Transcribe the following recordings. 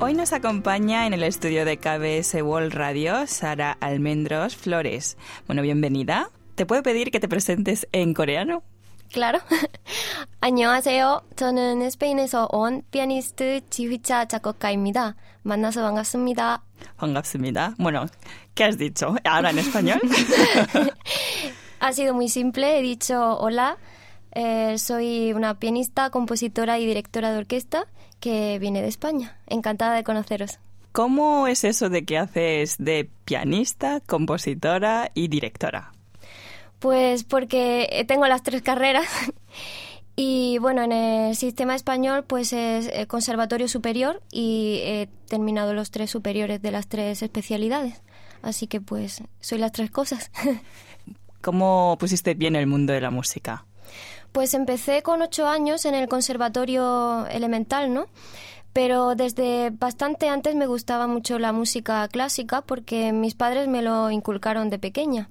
Hoy nos acompaña en el estudio de KBS World Radio Sara Almendros Flores. Bueno, bienvenida. ¿Te puedo pedir que te presentes en coreano? Claro. 안녕하세요. 저는 스페인에서 온 피아니스트 지휘자 작곡가입니다. 만나서 반갑습니다. 반갑습니다. Bueno, ¿qué has dicho? ¿Ahora en español? Ha sido muy simple. He dicho hola. Soy una pianista, compositora y directora de orquesta que viene de España. Encantada de conoceros. ¿Cómo es eso de que haces de pianista, compositora y directora? Pues porque tengo las tres carreras y bueno, en el sistema español pues es conservatorio superior y he terminado los tres superiores de las tres especialidades, así que pues soy las tres cosas. ¿Cómo pusiste bien el mundo de la música? Pues empecé con 8 años en el conservatorio elemental, ¿no? Pero desde bastante antes me gustaba mucho la música clásica porque mis padres me lo inculcaron de pequeña.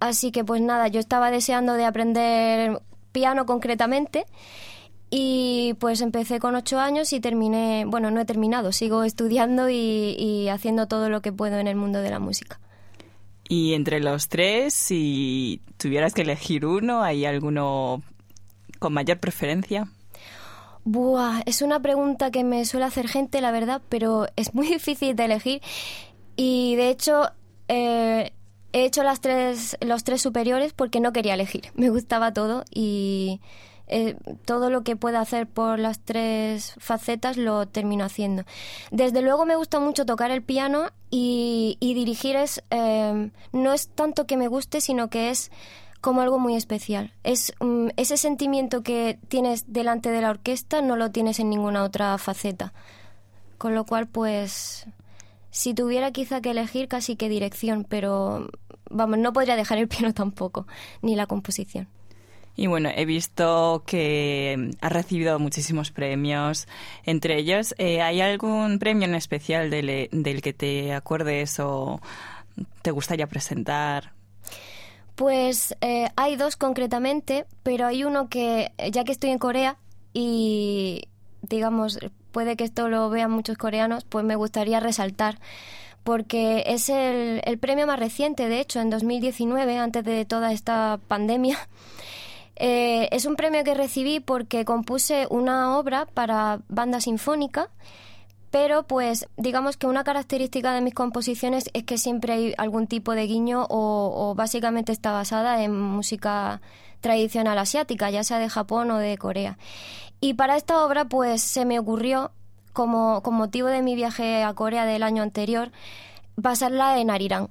Así que pues nada, yo estaba deseando de aprender piano concretamente y pues empecé con 8 años y terminé, bueno, no he terminado, sigo estudiando y haciendo todo lo que puedo en el mundo de la música. Y entre los tres, si tuvieras que elegir uno, ¿hay alguno con mayor preferencia? Buah, es una pregunta que me suele hacer gente, la verdad, pero es muy difícil de elegir y de hecho... He hecho los tres superiores porque no quería elegir. Me gustaba todo y todo lo que pueda hacer por las tres facetas lo termino haciendo. Desde luego me gusta mucho tocar el piano y dirigir no es tanto que me guste, sino que es como algo muy especial. Es ese sentimiento que tienes delante de la orquesta no lo tienes en ninguna otra faceta. Con lo cual, pues... Si tuviera quizá que elegir casi que dirección, pero vamos, no podría dejar el piano tampoco, ni la composición. Y bueno, he visto que has recibido muchísimos premios, entre ellos, ¿hay algún premio en especial del que te acuerdes o te gustaría presentar? Pues hay dos concretamente, pero hay uno que, ya que estoy en Corea y digamos... puede que esto lo vean muchos coreanos, pues me gustaría resaltar, porque es el premio más reciente, de hecho, en 2019, antes de toda esta pandemia. Es un premio que recibí porque compuse una obra para banda sinfónica, pero pues digamos que una característica de mis composiciones es que siempre hay algún tipo de guiño o básicamente está basada en música tradicional asiática, ya sea de Japón o de Corea. Y para esta obra, pues, se me ocurrió, con motivo de mi viaje a Corea del año anterior, basarla en Arirang,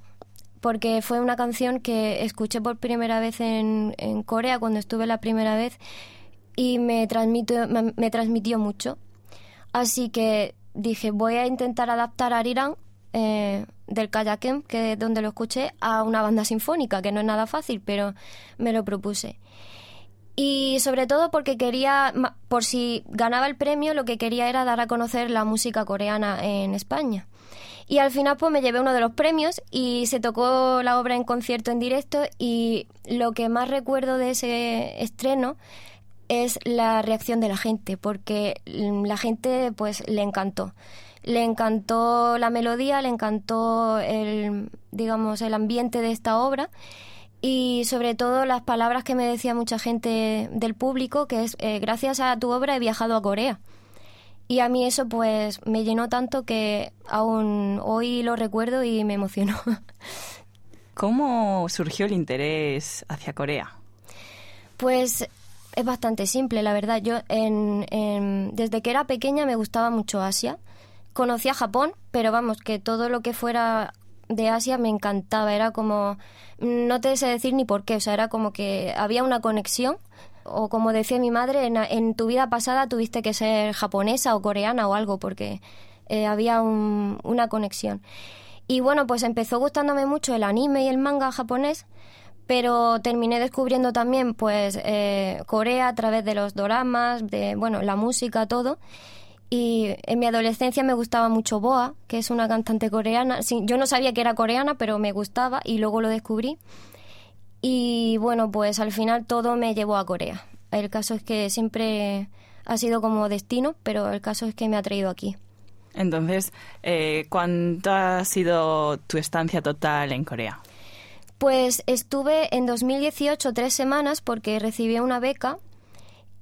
porque fue una canción que escuché por primera vez en Corea, cuando estuve la primera vez, y me transmitió mucho. Así que dije, voy a intentar adaptar Arirang del Kayakem, que es donde lo escuché, a una banda sinfónica, que no es nada fácil, pero me lo propuse. Y sobre todo porque quería, por si ganaba el premio, lo que quería era dar a conocer la música coreana en España. Y al final pues me llevé uno de los premios y se tocó la obra en concierto en directo y lo que más recuerdo de ese estreno es la reacción de la gente, porque la gente pues le encantó. Le encantó la melodía, le encantó el ambiente de esta obra. Y sobre todo las palabras que me decía mucha gente del público, que es, gracias a tu obra he viajado a Corea. Y a mí eso pues me llenó tanto que aún hoy lo recuerdo y me emocionó. ¿Cómo surgió el interés hacia Corea? Pues es bastante simple, la verdad. Yo desde que era pequeña me gustaba mucho Asia. Conocía Japón, pero vamos, que todo lo que fuera... de Asia me encantaba, era como, no te sé decir ni por qué, o sea, era como que había una conexión, o como decía mi madre, en tu vida pasada tuviste que ser japonesa o coreana o algo, porque había una conexión. Y bueno, pues empezó gustándome mucho el anime y el manga japonés, pero terminé descubriendo también pues Corea a través de los doramas, de bueno, la música, todo. Y en mi adolescencia me gustaba mucho Boa, que es una cantante coreana. Sí, yo no sabía que era coreana, pero me gustaba y luego lo descubrí. Y bueno, pues al final todo me llevó a Corea. El caso es que siempre ha sido como destino, pero el caso es que me ha traído aquí. Entonces, ¿cuánto ha sido tu estancia total en Corea? Pues estuve en 2018 3 semanas porque recibí una beca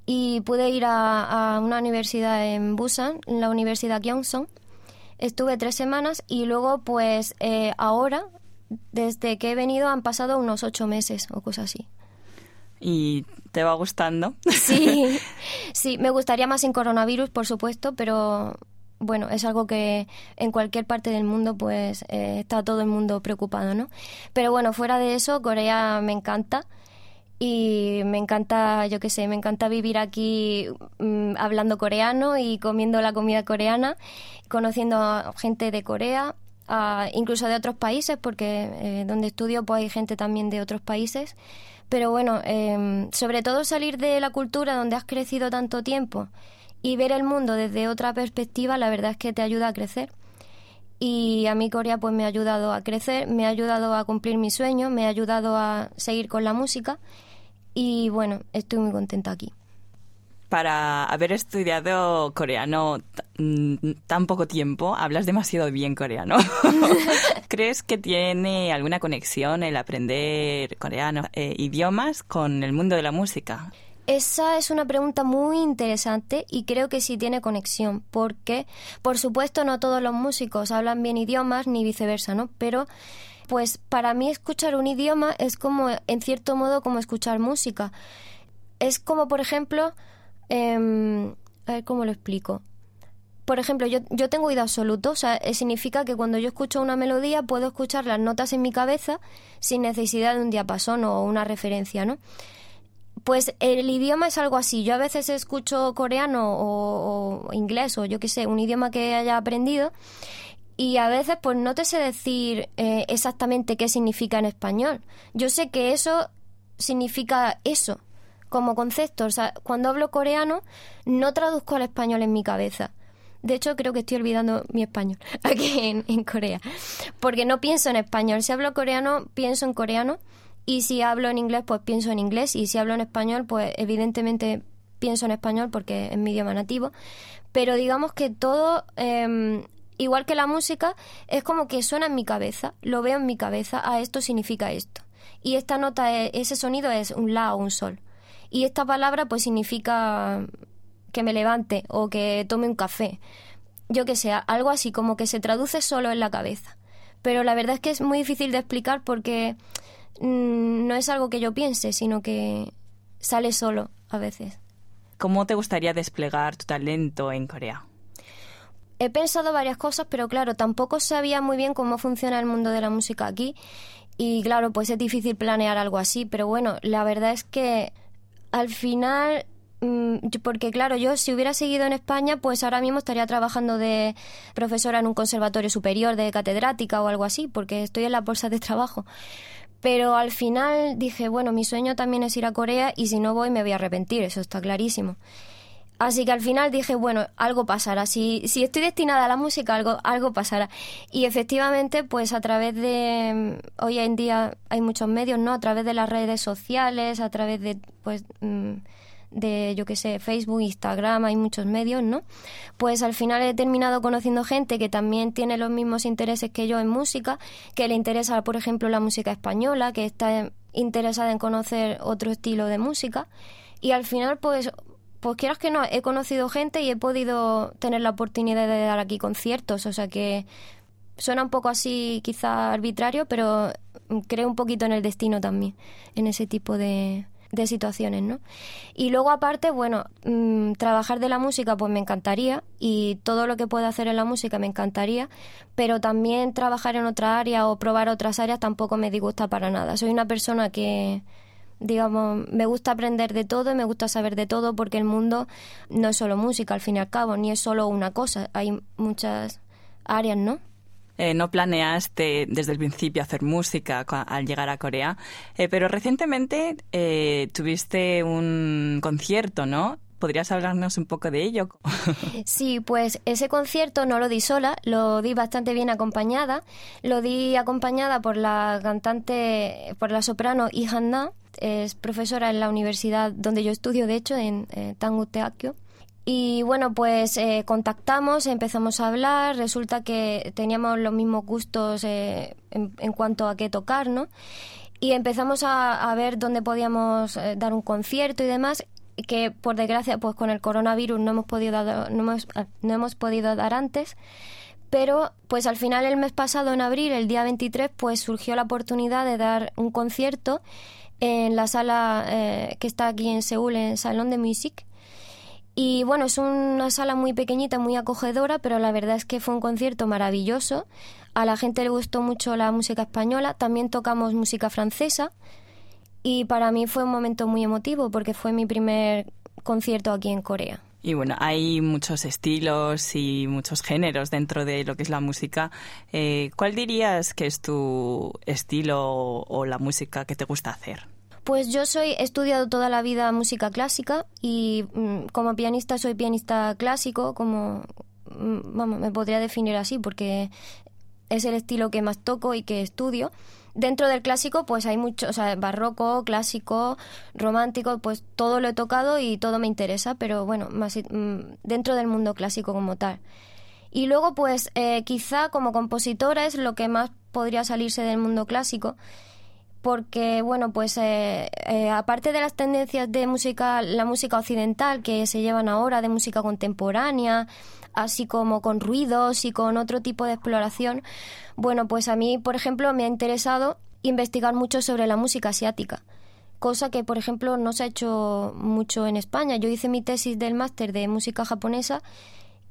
y pude ir a una universidad en Busan, en la Universidad Gyeongsang. Estuve 3 semanas y luego, pues ahora, desde que he venido, han pasado unos 8 meses o cosas así. ¿Y te va gustando? Sí, sí, me gustaría más sin coronavirus, por supuesto, pero bueno, es algo que en cualquier parte del mundo pues está todo el mundo preocupado, ¿no? Pero bueno, fuera de eso, Corea me encanta y me encanta, yo qué sé, me encanta vivir aquí hablando coreano y comiendo la comida coreana, conociendo a gente de Corea, incluso de otros países, porque donde estudio pues hay gente también de otros países. Pero bueno, sobre todo salir de la cultura donde has crecido tanto tiempo y ver el mundo desde otra perspectiva, la verdad es que te ayuda a crecer. Y a mí Corea pues me ha ayudado a crecer, me ha ayudado a cumplir mis sueños, me ha ayudado a seguir con la música y bueno, estoy muy contenta aquí. Para haber estudiado coreano tan poco tiempo, hablas demasiado bien coreano. ¿Crees que tiene alguna conexión el aprender coreano, idiomas, con el mundo de la música? Esa es una pregunta muy interesante y creo que sí tiene conexión, porque, por supuesto, no todos los músicos hablan bien idiomas ni viceversa, ¿no? Pero pues para mí escuchar un idioma es como, en cierto modo, como escuchar música. Es como, por ejemplo... a ver cómo lo explico. Por ejemplo, yo tengo oído absoluto, o sea, significa que cuando yo escucho una melodía puedo escuchar las notas en mi cabeza sin necesidad de un diapasón o una referencia, ¿no? Pues el idioma es algo así. Yo a veces escucho coreano o inglés o yo qué sé, un idioma que haya aprendido y a veces pues no te sé decir exactamente qué significa en español. Yo sé que eso significa eso como concepto, o sea, cuando hablo coreano no traduzco al español en mi cabeza. De hecho, creo que estoy olvidando mi español aquí en Corea, porque no pienso en español. Si hablo coreano, pienso en coreano, y si hablo en inglés, pues pienso en inglés, y si hablo en español, pues evidentemente pienso en español porque es mi idioma nativo. Pero digamos que todo, igual que la música, es como que suena en mi cabeza, lo veo en mi cabeza, ah, esto significa esto. Y esta nota, ese sonido es un la o un sol. Y esta palabra pues significa que me levante o que tome un café. Yo que sé, algo así, como que se traduce solo en la cabeza. Pero la verdad es que es muy difícil de explicar porque no es algo que yo piense, sino que sale solo a veces. ¿Cómo te gustaría desplegar tu talento en Corea? He pensado varias cosas, pero claro, tampoco sabía muy bien cómo funciona el mundo de la música aquí. Y claro, pues es difícil planear algo así. Pero bueno, la verdad es que... al final, porque claro, yo si hubiera seguido en España, pues ahora mismo estaría trabajando de profesora en un conservatorio superior, de catedrática o algo así, porque estoy en las bolsas de trabajo. Pero al final dije, bueno, mi sueño también es ir a Corea y si no voy me voy a arrepentir, eso está clarísimo. Así que al final dije, bueno, algo pasará, si estoy destinada a la música, algo pasará. Y efectivamente, pues a través de, hoy en día hay muchos medios, ¿no? A través de las redes sociales, a través de, pues, de, yo qué sé, Facebook, Instagram, hay muchos medios, ¿no? Pues al final he terminado conociendo gente que también tiene los mismos intereses que yo en música, que le interesa, por ejemplo, la música española, que está interesada en conocer otro estilo de música. Y al final, pues quieras que no, he conocido gente y he podido tener la oportunidad de dar aquí conciertos, o sea que suena un poco así quizá arbitrario, pero creo un poquito en el destino también, en ese tipo de situaciones, ¿no? Y luego aparte, bueno, trabajar de la música pues me encantaría y todo lo que pueda hacer en la música me encantaría, pero también trabajar en otra área o probar otras áreas tampoco me disgusta para nada. Soy una persona que... digamos, me gusta aprender de todo y me gusta saber de todo porque el mundo no es solo música, al fin y al cabo, ni es solo una cosa. Hay muchas áreas, ¿no? No planeaste desde el principio hacer música al llegar a Corea, pero recientemente tuviste un concierto, ¿no? ¿Podrías hablarnos un poco de ello? Sí, pues ese concierto no lo di sola, lo di bastante bien acompañada. Lo di acompañada por la cantante, por la soprano Lee Han-na, es profesora en la universidad donde yo estudio, de hecho, en Tang. Y bueno, pues contactamos, empezamos a hablar, resulta que teníamos los mismos gustos en cuanto a qué tocar, ¿no? Y empezamos a ver dónde podíamos dar un concierto y demás, que por desgracia pues con el coronavirus no hemos podido dar antes, pero pues al final el mes pasado, en abril, el día 23, pues surgió la oportunidad de dar un concierto en la sala que está aquí en Seúl, en el Salón de Musique. Y bueno, es una sala muy pequeñita, muy acogedora, pero la verdad es que fue un concierto maravilloso. A la gente le gustó mucho la música española, también tocamos música francesa, y para mí fue un momento muy emotivo porque fue mi primer concierto aquí en Corea. Y bueno, hay muchos estilos y muchos géneros dentro de lo que es la música. ¿Cuál dirías que es tu estilo o la música que te gusta hacer? Pues yo he estudiado toda la vida música clásica y como pianista soy pianista clásico, vamos, me podría definir así porque es el estilo que más toco y que estudio. Dentro del clásico pues hay mucho, o sea, barroco, clásico, romántico, pues todo lo he tocado y todo me interesa, pero bueno, más dentro del mundo clásico como tal. Y luego pues quizá como compositora es lo que más podría salirse del mundo clásico. Porque, bueno, pues aparte de las tendencias de música, la música occidental que se llevan ahora, de música contemporánea, así como con ruidos y con otro tipo de exploración, bueno, pues a mí, por ejemplo, me ha interesado investigar mucho sobre la música asiática, cosa que, por ejemplo, no se ha hecho mucho en España. Yo hice mi tesis del máster de música japonesa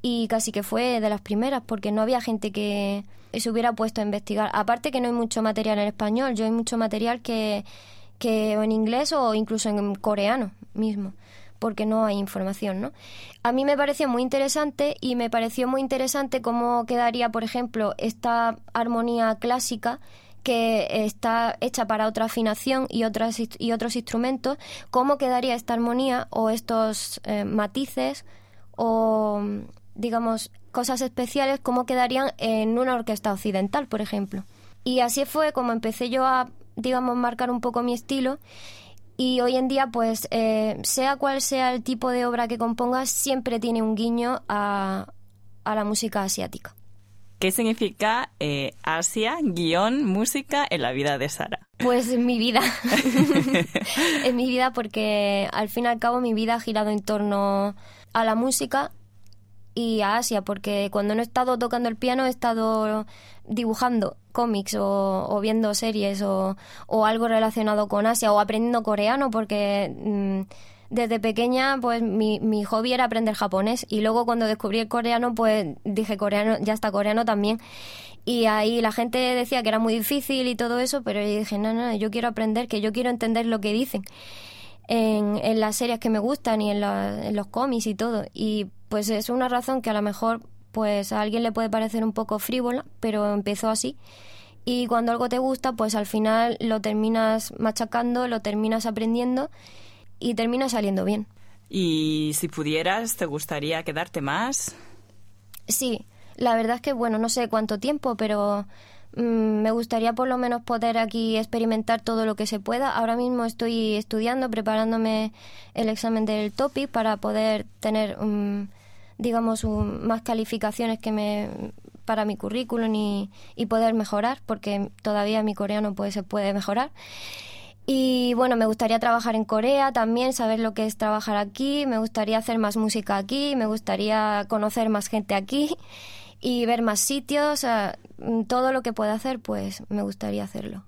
y casi que fue de las primeras, porque no había gente que se hubiera puesto a investigar. Aparte que no hay mucho material en español, yo hay mucho material que en inglés o incluso en coreano mismo, porque no hay información, ¿no? A mí me pareció muy interesante y me pareció muy interesante cómo quedaría, por ejemplo, esta armonía clásica que está hecha para otra afinación y otros instrumentos, cómo quedaría esta armonía o estos matices o, digamos, cosas especiales, cómo quedarían en una orquesta occidental, por ejemplo. Y así fue como empecé yo a, digamos, marcar un poco mi estilo. Y hoy en día, pues, sea cual sea el tipo de obra que compongas, siempre tiene un guiño a la música asiática. ¿Qué significa Asia, guión, música en la vida de Sara? Pues en mi vida. En mi vida, porque al fin y al cabo mi vida ha girado en torno a la música y a Asia, porque cuando no he estado tocando el piano he estado dibujando cómics o viendo series o algo relacionado con Asia o aprendiendo coreano, porque desde pequeña pues mi hobby era aprender japonés y luego cuando descubrí el coreano pues dije coreano, ya está, coreano también. Y ahí la gente decía que era muy difícil y todo eso, pero yo dije no, yo quiero aprender, que yo quiero entender lo que dicen en las series que me gustan y en los cómics y todo. Y pues es una razón que a lo mejor pues a alguien le puede parecer un poco frívola, pero empezó así. Y cuando algo te gusta, pues al final lo terminas machacando, lo terminas aprendiendo y termina saliendo bien. ¿Y si pudieras, te gustaría quedarte más? Sí, la verdad es que, bueno, no sé cuánto tiempo, pero me gustaría por lo menos poder aquí experimentar todo lo que se pueda. Ahora mismo estoy estudiando, preparándome el examen del TOPIK para poder tener, digamos, más calificaciones para mi currículum y poder mejorar, porque todavía mi coreano pues se puede mejorar. Y bueno, me gustaría trabajar en Corea también, saber lo que es trabajar aquí, me gustaría hacer más música aquí, me gustaría conocer más gente aquí y ver más sitios, o sea, todo lo que pueda hacer, pues me gustaría hacerlo.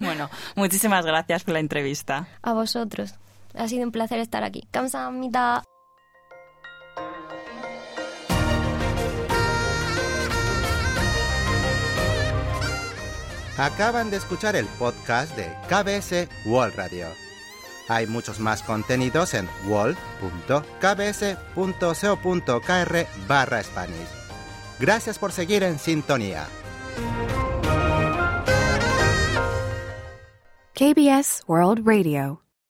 Bueno, muchísimas gracias por la entrevista. A vosotros. Ha sido un placer estar aquí. 감사합니다. Acaban de escuchar el podcast de KBS World Radio. Hay muchos más contenidos en world.kbs.co.kr/spanish. Gracias por seguir en sintonía. KBS World Radio.